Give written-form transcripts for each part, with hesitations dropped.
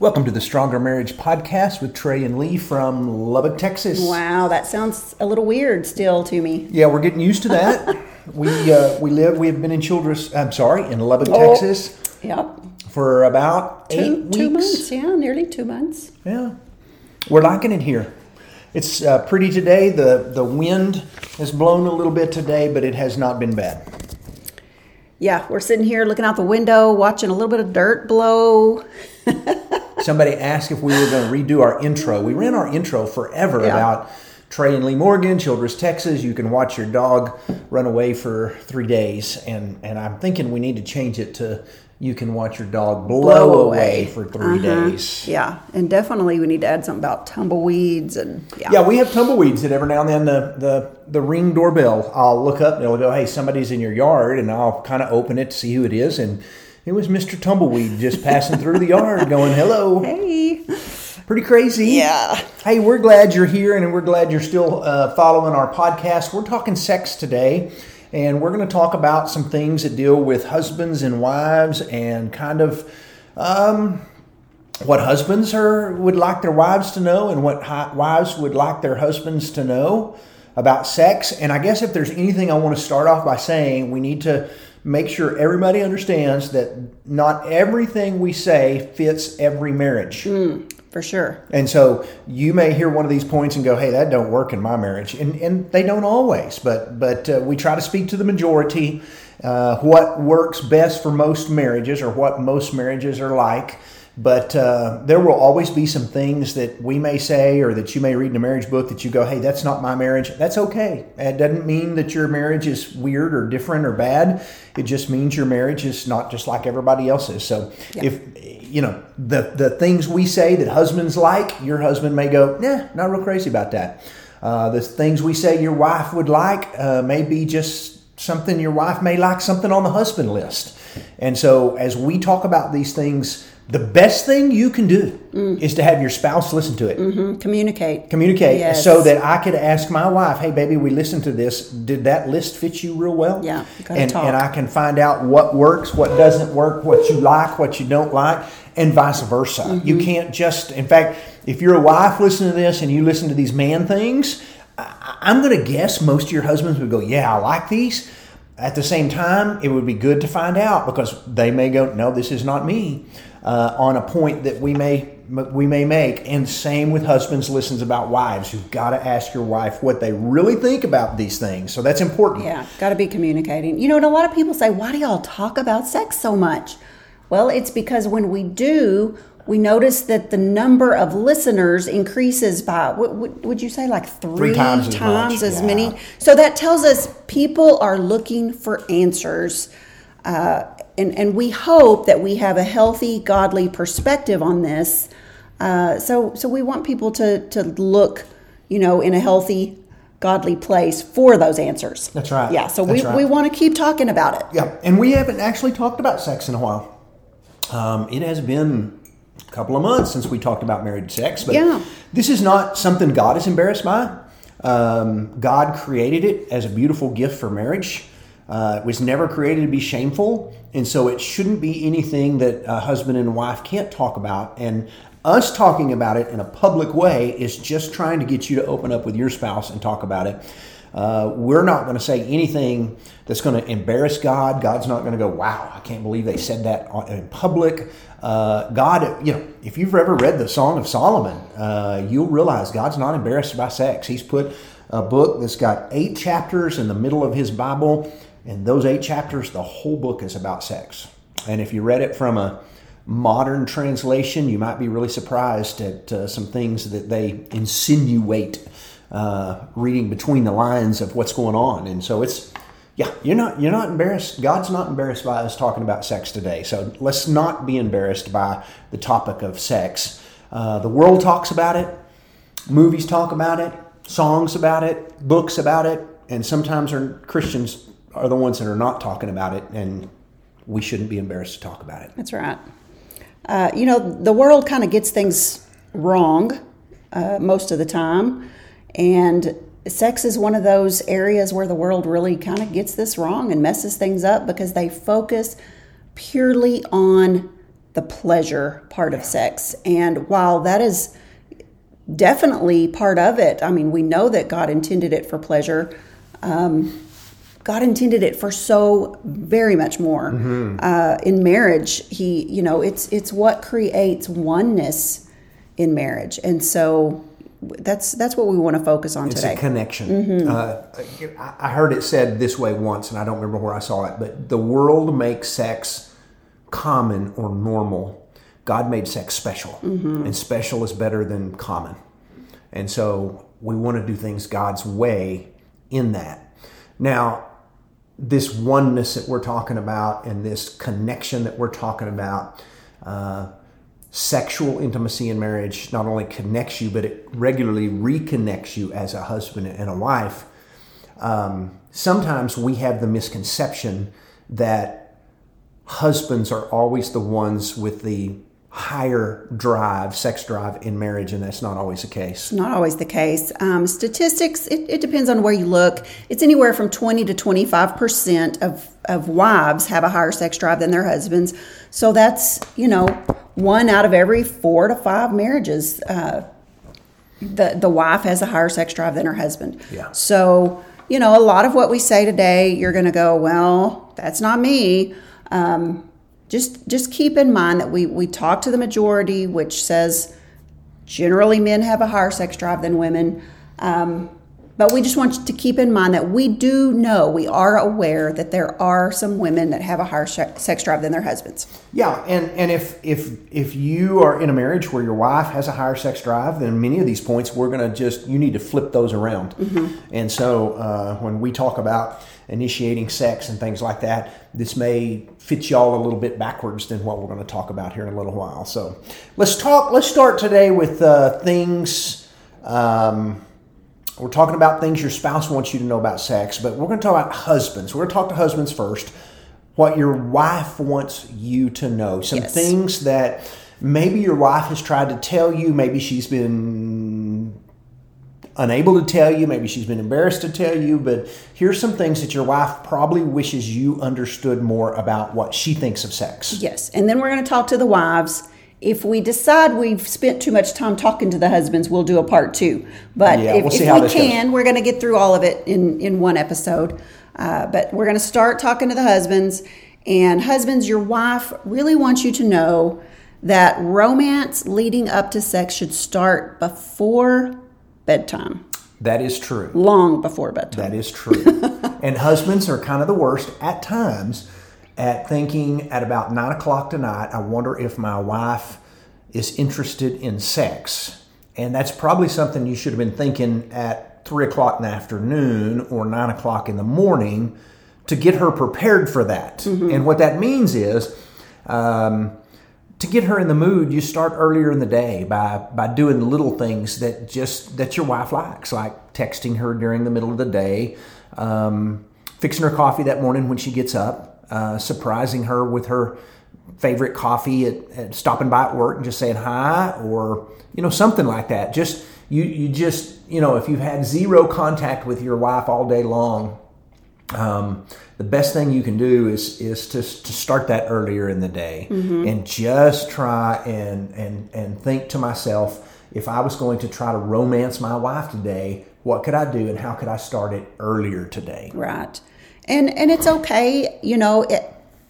Welcome to the Stronger Marriage Podcast with Trey and Lee from Lubbock, Texas. Wow, that sounds a little weird still to me. Yeah, we're getting used to that. we have been in Childress, in Lubbock, Texas. Yep. For about 8 weeks. 2 months, yeah, nearly 2 months. Yeah. We're liking it here. It's pretty today. The wind has blown a little bit today, but it has not been bad. Yeah, we're sitting here looking out the window, watching a little bit of dirt blow. Somebody asked if we were going to redo our intro. We ran our intro forever about Trey and Lee Morgan, Childress, Texas. You can watch your dog run away for 3 days. And I'm thinking we need to change it to you can watch your dog blow away for 3 days. Yeah, and definitely we need to add something about tumbleweeds. Yeah, we have tumbleweeds that every now and then the Ring doorbell, I'll look up and it'll go, hey, somebody's in your yard. And I'll kind of open it to see who it is. And it was Mr. Tumbleweed just passing through the yard going, hello. Hey. Pretty crazy. Yeah. Hey, we're glad you're here and we're glad you're still following our podcast. We're talking sex today and we're going to talk about some things that deal with husbands and wives and kind of what husbands would like their wives to know and what wives would like their husbands to know about sex. And I guess if there's anything I want to start off by saying, we need to make sure everybody understands that not everything we say fits every marriage. For sure. And so you may hear one of these points and go, hey, that don't work in my marriage. And they don't always, but we try to speak to the majority, what works best for most marriages or what most marriages are like. But there will always be some things that we may say or that you may read in a marriage book that you go, hey, that's not my marriage. That's okay. It doesn't mean that your marriage is weird or different or bad. It just means your marriage is not just like everybody else's. So if, you know, the things we say that husbands like, your husband may go, nah, not real crazy about that. The things we say your wife would like may be just something your wife may like, something on the husband list. And so as we talk about these things, the best thing you can do is to have your spouse listen to it. Mm-hmm. Communicate. Communicate so that I could ask my wife, hey, baby, we listened to this. Did that list fit you real well? Yeah, talk. And I can find out what works, what doesn't work, what you like, what you don't like, and vice versa. Mm-hmm. You can't just, in fact, if you're a wife listening to this and you listen to these man things, I'm going to guess most of your husbands would go, yeah, I like these. At the same time, it would be good to find out because they may go, no, this is not me. On a point that we may make, and same with husbands listens about wives. You've got to ask your wife what they really think about these things. So that's important. Yeah, got to be communicating. You know, and a lot of people say, why do y'all talk about sex so much? Well, it's because when we do, we notice that the number of listeners increases by, what would you say, like three times as many? So that tells us people are looking for answers. And we hope that we have a healthy, godly perspective on this. So we want people to look, you know, in a healthy, godly place for those answers. That's right. Yeah, so we want to keep talking about it. Yeah, and we haven't actually talked about sex in a while. It has been a couple of months since we talked about married sex. But this is not something God is embarrassed by. God created it as a beautiful gift for marriage. It was never created to be shameful, and so it shouldn't be anything that a husband and wife can't talk about. And us talking about it in a public way is just trying to get you to open up with your spouse and talk about it. We're not going to say anything that's going to embarrass God. God's not going to go, wow, I can't believe they said that in public. God, you know, if you've ever read the Song of Solomon, you'll realize God's not embarrassed by sex. He's put a book that's got 8 chapters in the middle of his Bible. In those 8 chapters, the whole book is about sex. And if you read it from a modern translation, you might be really surprised at some things that they insinuate reading between the lines of what's going on. And so it's, you're not embarrassed. God's not embarrassed by us talking about sex today. So let's not be embarrassed by the topic of sex. The world talks about it. Movies talk about it. Songs about it. Books about it. And sometimes our Christians are the ones that are not talking about it, and we shouldn't be embarrassed to talk about it. That's right. You know, the world kind of gets things wrong most of the time, and sex is one of those areas where the world really kind of gets this wrong and messes things up because they focus purely on the pleasure part of sex. And while that is definitely part of it, I mean, we know that God intended it for pleasure. God intended it for so very much more. Mm-hmm. In marriage, he, you know, it's what creates oneness in marriage. And so that's what we want to focus on today. It's a connection. Mm-hmm. I heard it said this way once, and I don't remember where I saw it, but the world makes sex common or normal. God made sex special, mm-hmm. and special is better than common. And so we want to do things God's way in that. Now, this oneness that we're talking about and this connection that we're talking about, sexual intimacy in marriage not only connects you, but it regularly reconnects you as a husband and a wife. Sometimes we have the misconception that husbands are always the ones with the higher drive, sex drive in marriage, and that's not always the case. Not always the case. Statistics, it depends on where you look. It's anywhere from 20 to 25% of wives have a higher sex drive than their husbands. So that's, you know, 1 out of every 4 to 5 marriages, the wife has a higher sex drive than her husband. Yeah. So, you know, a lot of what we say today, you're going to go, well, that's not me. Just keep in mind that we talk to the majority, which says generally men have a higher sex drive than women. But we just want you to keep in mind that we do know, we are aware that there are some women that have a higher sex drive than their husbands. Yeah, and if you are in a marriage where your wife has a higher sex drive, then many of these points we're going to you need to flip those around. Mm-hmm. And so when we talk about initiating sex and things like that, this may fit y'all a little bit backwards than what we're going to talk about here in a little while. So let's start today with things, we're talking about things your spouse wants you to know about sex, but we're going to talk about husbands. We're going to talk to husbands first, what your wife wants you to know. Some yes. things that maybe your wife has tried to tell you, maybe she's been unable to tell you, maybe she's been embarrassed to tell you, but here's some things that your wife probably wishes you understood more about what she thinks of sex. Yes, and then we're going to talk to the wives. If we decide we've spent too much time talking to the husbands, we'll do a part 2. But if we can, we're going to get through all of it in one episode. But we're going to start talking to the husbands. And husbands, your wife really wants you to know that romance leading up to sex should start before bedtime. That is true. Long before bedtime. That is true. And husbands are kind of the worst at times at thinking at about 9 o'clock tonight, I wonder if my wife is interested in sex. And that's probably something you should have been thinking at 3 o'clock in the afternoon or 9 o'clock in the morning to get her prepared for that. Mm-hmm. And what that means is, to get her in the mood, you start earlier in the day by doing little things that your wife likes, like texting her during the middle of the day, fixing her coffee that morning when she gets up, surprising her with her favorite coffee at stopping by at work and just saying hi, or you know, something like that. Just you if you've had zero contact with your wife all day long, the best thing you can do is to start that earlier in the day, mm-hmm. and just try and think to myself, if I was going to try to romance my wife today, what could I do and how could I start it earlier today? Right. And it's okay. You know,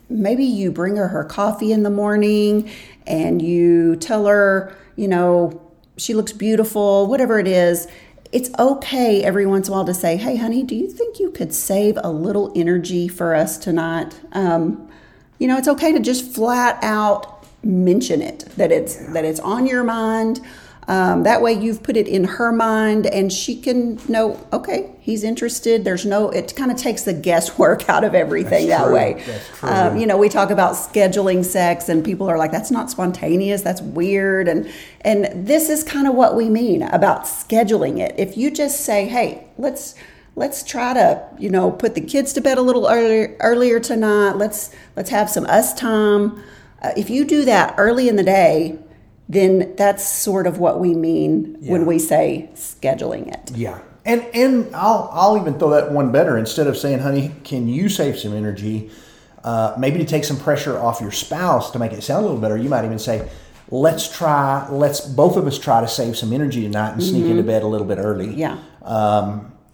maybe you bring her coffee in the morning and you tell her, you know, she looks beautiful, whatever it is. It's okay every once in a while to say, hey, honey, do you think you could save a little energy for us tonight? You know, it's okay to just flat out mention it, that it's on your mind. That way you've put it in her mind and she can know, okay, he's interested. It kind of takes the guesswork out of everything that way. That's true. You know, we talk about scheduling sex and people are like, that's not spontaneous, that's weird. And this is kind of what we mean about scheduling it. If you just say, hey, let's try to, you know, put the kids to bed a little earlier tonight. Let's have some us time. If you do that early in the day, then that's sort of what we mean when we say scheduling it. Yeah. And I'll even throw that one better. Instead of saying, honey, can you save some energy? Maybe to take some pressure off your spouse to make it sound a little better, you might even say, let's both of us try to save some energy tonight and sneak into bed a little bit early. Yeah.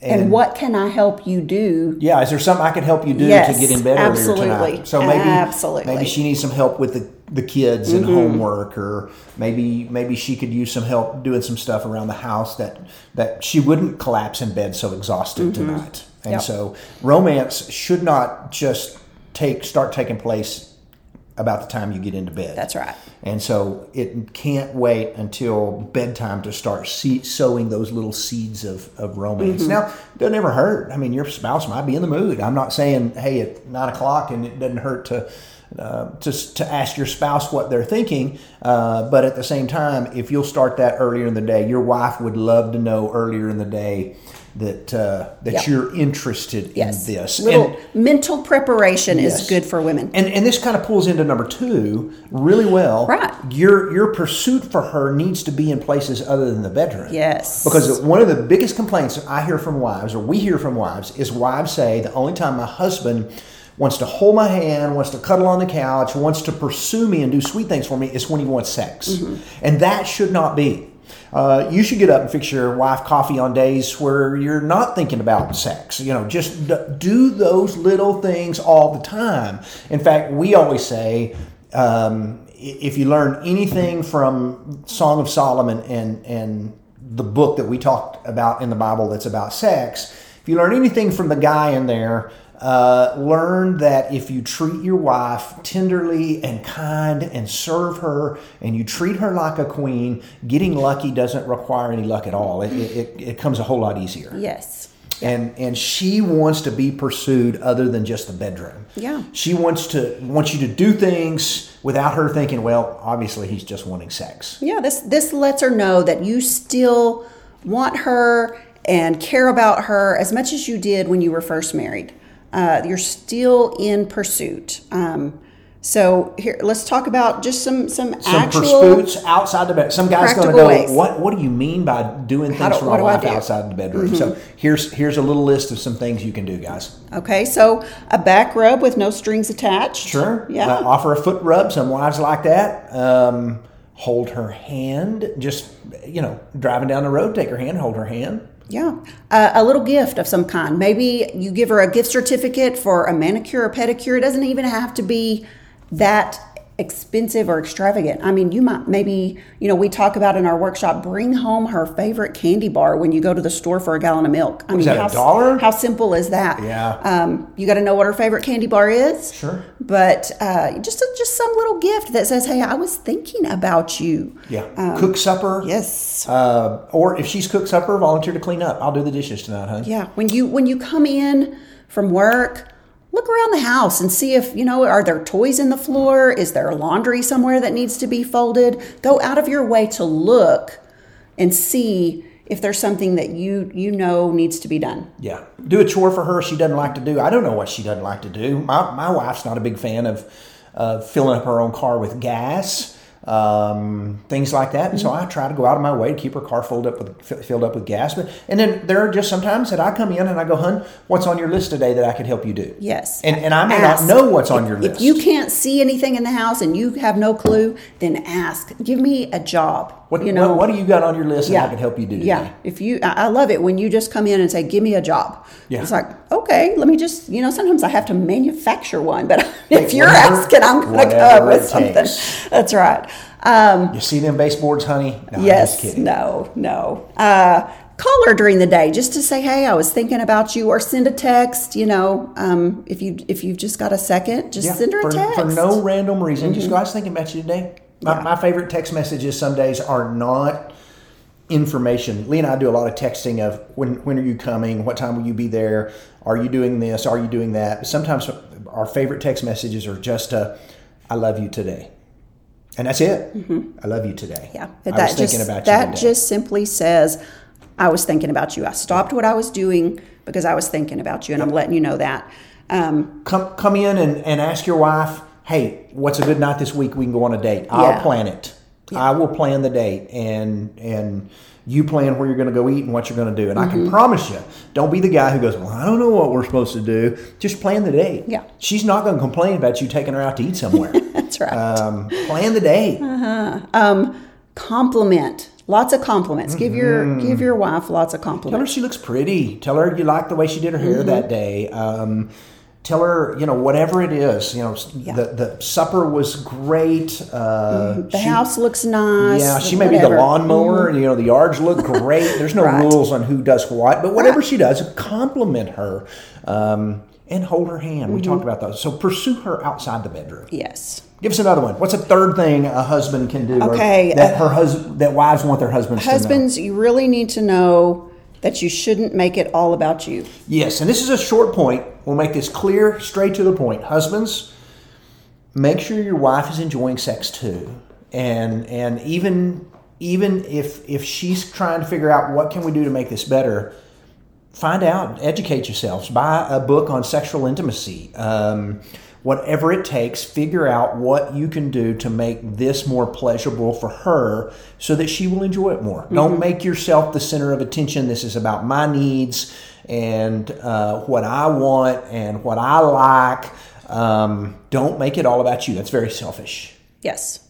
And what can I help you do? Yeah, is there something I can help you do to get in bed earlier tonight? So maybe she needs some help with the kids and homework, or maybe she could use some help doing some stuff around the house that she wouldn't collapse in bed so exhausted tonight. And so romance should not just start taking place about the time you get into bed. That's right. And so it can't wait until bedtime to start sowing those little seeds of romance. Now, it doesn't ever hurt. I mean, your spouse might be in the mood. I'm not saying, hey, at 9 o'clock, and it doesn't hurt to ask your spouse what they're thinking. But at the same time, if you'll start that earlier in the day, your wife would love to know earlier in the day that you're interested in this. Little mental preparation is good for women. And this kind of pulls into number 2 really well. Right. Your pursuit for her needs to be in places other than the bedroom. Yes. Because one of the biggest complaints I hear from wives, or we hear from wives, is wives say, the only time my husband wants to hold my hand, wants to cuddle on the couch, wants to pursue me and do sweet things for me is when he wants sex. And that should not be. You should get up and fix your wife coffee on days where you're not thinking about sex. You know, just do those little things all the time. In fact, we always say, if you learn anything from Song of Solomon and the book that we talked about in the Bible that's about sex, if you learn anything from the guy in there, learn that if you treat your wife tenderly and kind and serve her and you treat her like a queen, getting lucky doesn't require any luck at all. It comes a whole lot easier. Yes. And she wants to be pursued other than just the bedroom. Yeah. She wants you to do things without her thinking, well, obviously he's just wanting sex. Yeah, this lets her know that you still want her and care about her as much as you did when you were first married. You're still in pursuit. So here, let's talk about just some actual pursuits outside the bedroom. Some guy's going to go, what do you mean by doing things for my wife outside the bedroom? So here's a little list of some things you can do, guys. Okay, so a back rub with no strings attached. Sure. Yeah. Offer a foot rub. Some wives like that. Hold her hand. Just, driving down the road, take her hand, hold her hand. Yeah. A little gift of some kind. Maybe you give her a gift certificate for a manicure or pedicure. It doesn't even have to be that expensive or extravagant. I mean, you might we talk about in our workshop, bring home her favorite candy bar when you go to the store for a gallon of milk. I mean, $1? How simple is that? Yeah. You got to know what her favorite candy bar is. Sure. But just some little gift that says, hey, I was thinking about you. Yeah. Cook supper. Yes. Or if she's cooked supper, volunteer to clean up. I'll do the dishes tonight, honey. Yeah. When you come in from work, look around the house and see if, are there toys in the floor? Is there laundry somewhere that needs to be folded? Go out of your way to look and see if there's something that you needs to be done. Yeah. Do a chore for her she doesn't like to do. I don't know what she doesn't like to do. My wife's not a big fan of filling up her own car with gas, things like that. And so I try to go out of my way to keep her car filled up with gas. And then there are just sometimes that I come in and I go, hun, what's on your list today that I can help you do? Yes. And I may not know what's on your list. If you can't see anything in the house and you have no clue, then ask. Give me a job. What do you got on your list that I can help you do today? Yeah. I love it when you just come in and say, give me a job. Yeah. It's like, okay, let me just, sometimes I have to manufacture one, but if you're asking, I'm going to come up with something. That's right. You see them baseboards, honey? No, yes. I'm just kidding. No. Call her during the day just to say, hey, I was thinking about you, or send a text, if you've just got a second, just send her a text. For no random reason, just go, I was thinking about you today. Yeah. My favorite text messages some days are not information. Lee and I do a lot of texting of when are you coming? What time will you be there? Are you doing this? Are you doing that? Sometimes our favorite text messages are just I love you today. And that's it. Mm-hmm. I love you today. Yeah. I was thinking about you today. That just simply says, I was thinking about you. I stopped what I was doing because I was thinking about you, and I'm letting you know that. Come in and ask your wife, hey, what's a good night this week? We can go on a date. I'll plan it. Yeah. I will plan the date, and you plan where you're going to go eat and what you're going to do. And mm-hmm. I can promise you, don't be the guy who goes, well, I don't know what we're supposed to do. Just plan the date. Yeah. She's not going to complain about you taking her out to eat somewhere. That's right. Plan the date. Uh-huh. Compliment. Lots of compliments. Mm-hmm. Give your wife lots of compliments. Tell her she looks pretty. Tell her you like the way she did her hair mm-hmm. that day. Tell her, whatever it is, yeah. the supper was great. The house looks nice. Yeah, she may be the lawnmower, mm-hmm. The yards look great. There's no right. rules on who does what, but whatever right. she does, compliment her and hold her hand. Mm-hmm. We talked about those. So pursue her outside the bedroom. Yes. Give us another one. What's a third thing a husband can do that wives want their husbands to know? Husbands, you really need to know that you shouldn't make it all about you. Yes, and this is a short point. We'll make this clear, straight to the point. Husbands, make sure your wife is enjoying sex too. And even if she's trying to figure out what can we do to make this better, find out, educate yourselves, buy a book on sexual intimacy. Whatever it takes, figure out what you can do to make this more pleasurable for her so that she will enjoy it more. Mm-hmm. Don't make yourself the center of attention. This is about my needs and what I want and what I like. Don't make it all about you. That's very selfish. Yes.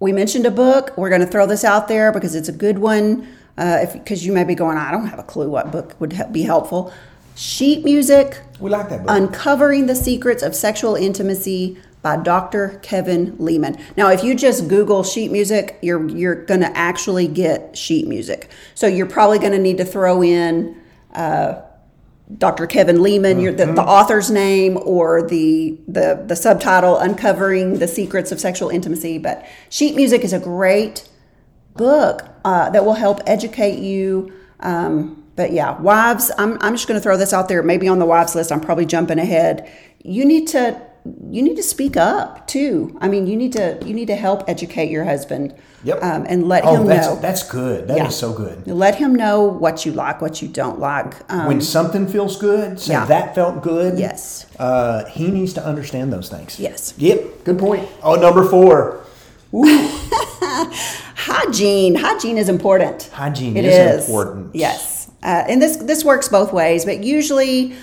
We mentioned a book. We're going to throw this out there because it's a good one. Because you may be going, I don't have a clue what book would be helpful. Sheet Music. We like that book. Uncovering the Secrets of Sexual Intimacy by Dr. Kevin Lehman. Now, if you just Google Sheet Music, you're going to actually get Sheet Music. So you're probably going to need to throw in Dr. Kevin Lehman, mm-hmm. the author's name, or the subtitle, Uncovering the Secrets of Sexual Intimacy. But Sheet Music is a great book that will help educate you. But yeah, wives, I'm just going to throw this out there. Maybe on the wives list, I'm probably jumping ahead. You need to speak up too. I mean, you need to help educate your husband. Yep. And let him know. That's good. That is so good. Let him know what you like, what you don't like. When something feels good, say that felt good. Yes. He needs to understand those things. Yes. Yep. Good point. Oh, number 4. Ooh. Hygiene. Hygiene is important. Hygiene is important. Yes. And this works both ways, but usually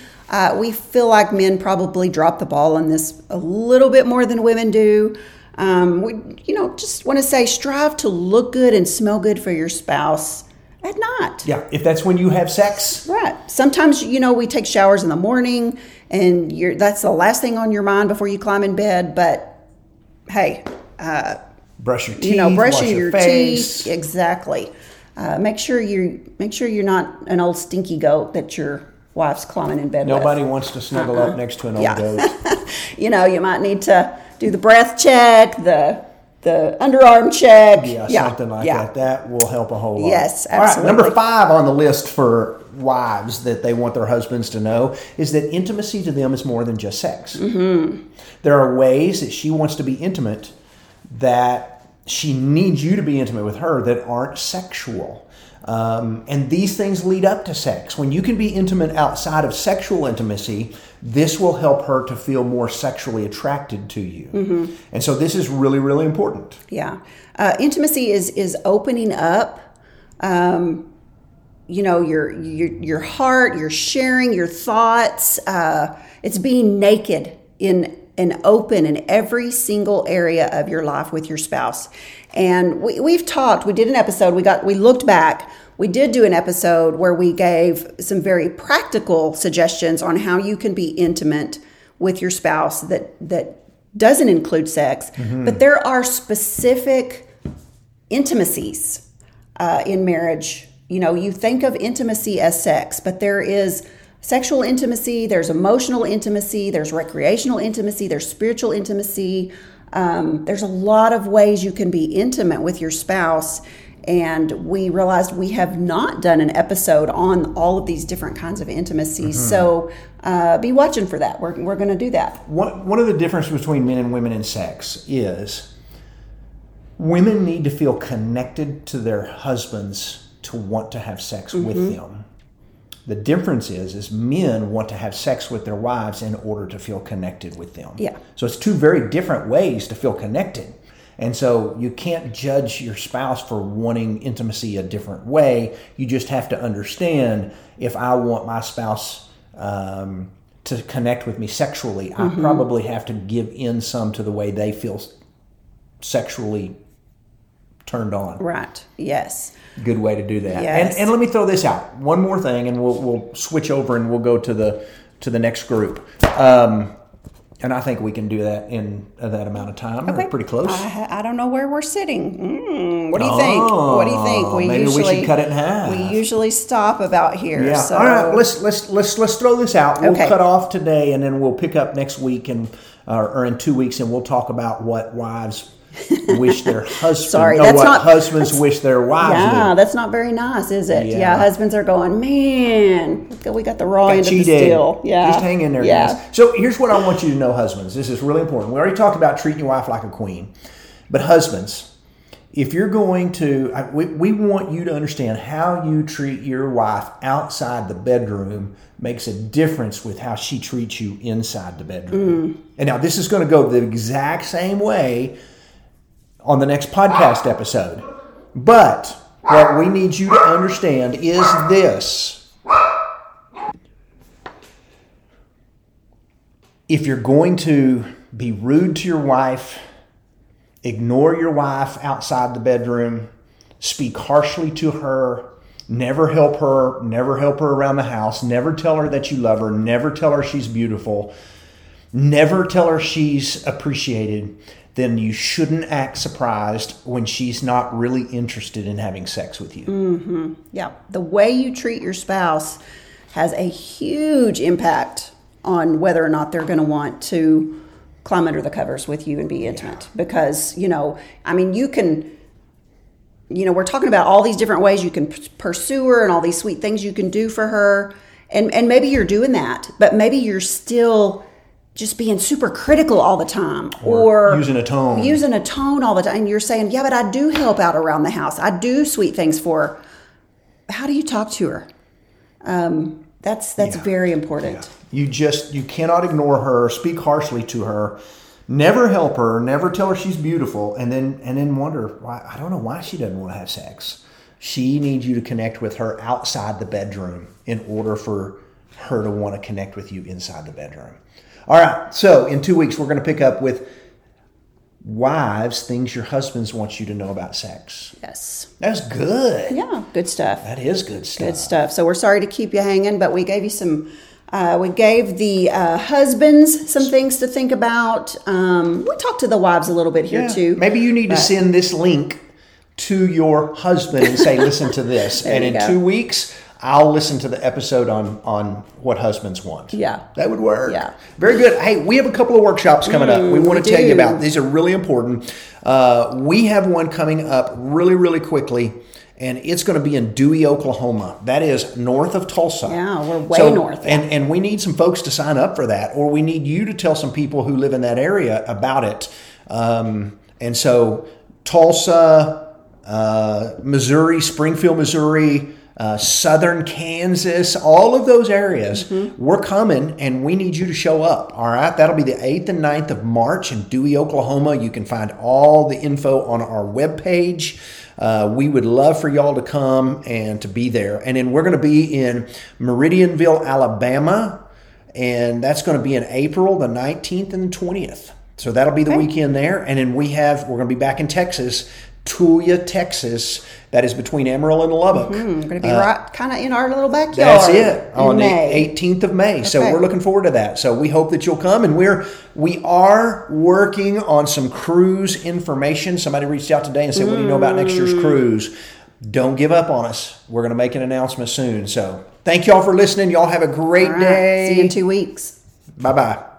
we feel like men probably drop the ball on this a little bit more than women do. We, just want to say, strive to look good and smell good for your spouse at night. Yeah, if that's when you have sex. Right. Sometimes, we take showers in the morning, and that's the last thing on your mind before you climb in bed. But hey, brush your teeth. Brushing your face. Teeth. Exactly. Make sure you're not an old stinky goat that your wife's climbing in bed with. Nobody wants to snuggle up next to an old goat. You might need to do the breath check, the underarm check. Yeah, something like that. That will help a whole lot. Yes, absolutely. All right, number 5 on the list for wives that they want their husbands to know is that intimacy to them is more than just sex. Mm-hmm. There are ways that she wants to be intimate that she needs you to be intimate with her that aren't sexual. And these things lead up to sex. When you can be intimate outside of sexual intimacy, this will help her to feel more sexually attracted to you. Mm-hmm. And so this is really, really important. Yeah. Intimacy is opening up, your heart, your sharing, your thoughts. It's being naked and open in every single area of your life with your spouse. And we did do an episode where we gave some very practical suggestions on how you can be intimate with your spouse that doesn't include sex. Mm-hmm. But there are specific intimacies in marriage. You think of intimacy as sex, but there is sexual intimacy, there's emotional intimacy, there's recreational intimacy, there's spiritual intimacy. There's a lot of ways you can be intimate with your spouse. And we realized we have not done an episode on all of these different kinds of intimacies. Mm-hmm. So be watching for that. We're going to do that. One of the differences between men and women in sex is women need to feel connected to their husbands to want to have sex mm-hmm. with them. The difference is men want to have sex with their wives in order to feel connected with them. Yeah. So it's two very different ways to feel connected. And so you can't judge your spouse for wanting intimacy a different way. You just have to understand, if I want my spouse to connect with me sexually, mm-hmm. I probably have to give in some to the way they feel sexually turned on. Right. Yes. Good way to do that. Yes. And let me throw this out. One more thing, and we'll switch over and we'll go to the next group. And I think we can do that in that amount of time. Okay. We're pretty close. I don't know where we're sitting. What do you think? What do you think? Maybe we should cut it in half. We usually stop about here. Yeah. So. All right. Let's throw this out. We'll cut off today, and then we'll pick up next week and or in 2 weeks, and we'll talk about what wives wish their husbands. Sorry, that's not husbands wish their wives. Yeah, that's not very nice, is it? Yeah, husbands are going, man, we got the raw end of the deal. Yeah, just hang in there, guys. So here's what I want you to know, husbands. This is really important. We already talked about treating your wife like a queen, but husbands, if you're going to, we want you to understand how you treat your wife outside the bedroom makes a difference with how she treats you inside the bedroom. And now this is going to go the exact same way on the next podcast episode. But what we need you to understand is this. If you're going to be rude to your wife, ignore your wife outside the bedroom, speak harshly to her, never help her around the house, never tell her that you love her, never tell her she's beautiful, never tell her she's appreciated, then you shouldn't act surprised when she's not really interested in having sex with you. Mm-hmm. Yeah. The way you treat your spouse has a huge impact on whether or not they're going to want to climb under the covers with you and be intimate. Because, we're talking about all these different ways you can pursue her and all these sweet things you can do for her. And maybe you're doing that, but maybe you're still just being super critical all the time, or using a tone all the time. And you're saying, yeah, but I do help out around the house. I do sweet things for her. How do you talk to her? That's very important. Yeah. You cannot ignore her, speak harshly to her, never help her, never tell her she's beautiful. And then wonder why, I don't know why she doesn't want to have sex. She needs you to connect with her outside the bedroom in order for her to want to connect with you inside the bedroom. All right, so in 2 weeks, we're going to pick up with wives, things your husbands want you to know about sex. Yes. That's good. Yeah, good stuff. That is good stuff. Good stuff. So we're sorry to keep you hanging, but we gave you the husbands some things to think about. We talked to the wives a little bit here, too. Maybe you need to send this link to your husband and say, listen to this. And in 2 weeks... I'll listen to the episode on what husbands want. Yeah. That would work. Yeah. Very good. Hey, we have a couple of workshops coming up. We want to tell you about. These are really important. We have one coming up really, really quickly, and it's going to be in Dewey, Oklahoma. That is north of Tulsa. Yeah, we're way north. And we need some folks to sign up for that, or we need you to tell some people who live in that area about it. And so Tulsa, Missouri, Springfield, Missouri, southern Kansas, all of those areas, we're coming, and we need you to show up, all right? That'll be the 8th and 9th of March in Dewey, Oklahoma. You can find all the info on our webpage. We would love for y'all to come and to be there. And then we're going to be in Meridianville, Alabama, and that's going to be in April the 19th and the 20th. So that'll be the weekend there. And then we're going to be back in Texas, Tulia, Texas. That is between Amarillo and Lubbock. We're going to be right kind of in our little backyard. That's it, on the 18th of May. Okay. So we're looking forward to that. So we hope that you'll come. And we are working on some cruise information. Somebody reached out today and said, what do you know about next year's cruise? Don't give up on us. We're going to make an announcement soon. So thank y'all for listening. Y'all have a great day. See you in 2 weeks. Bye-bye.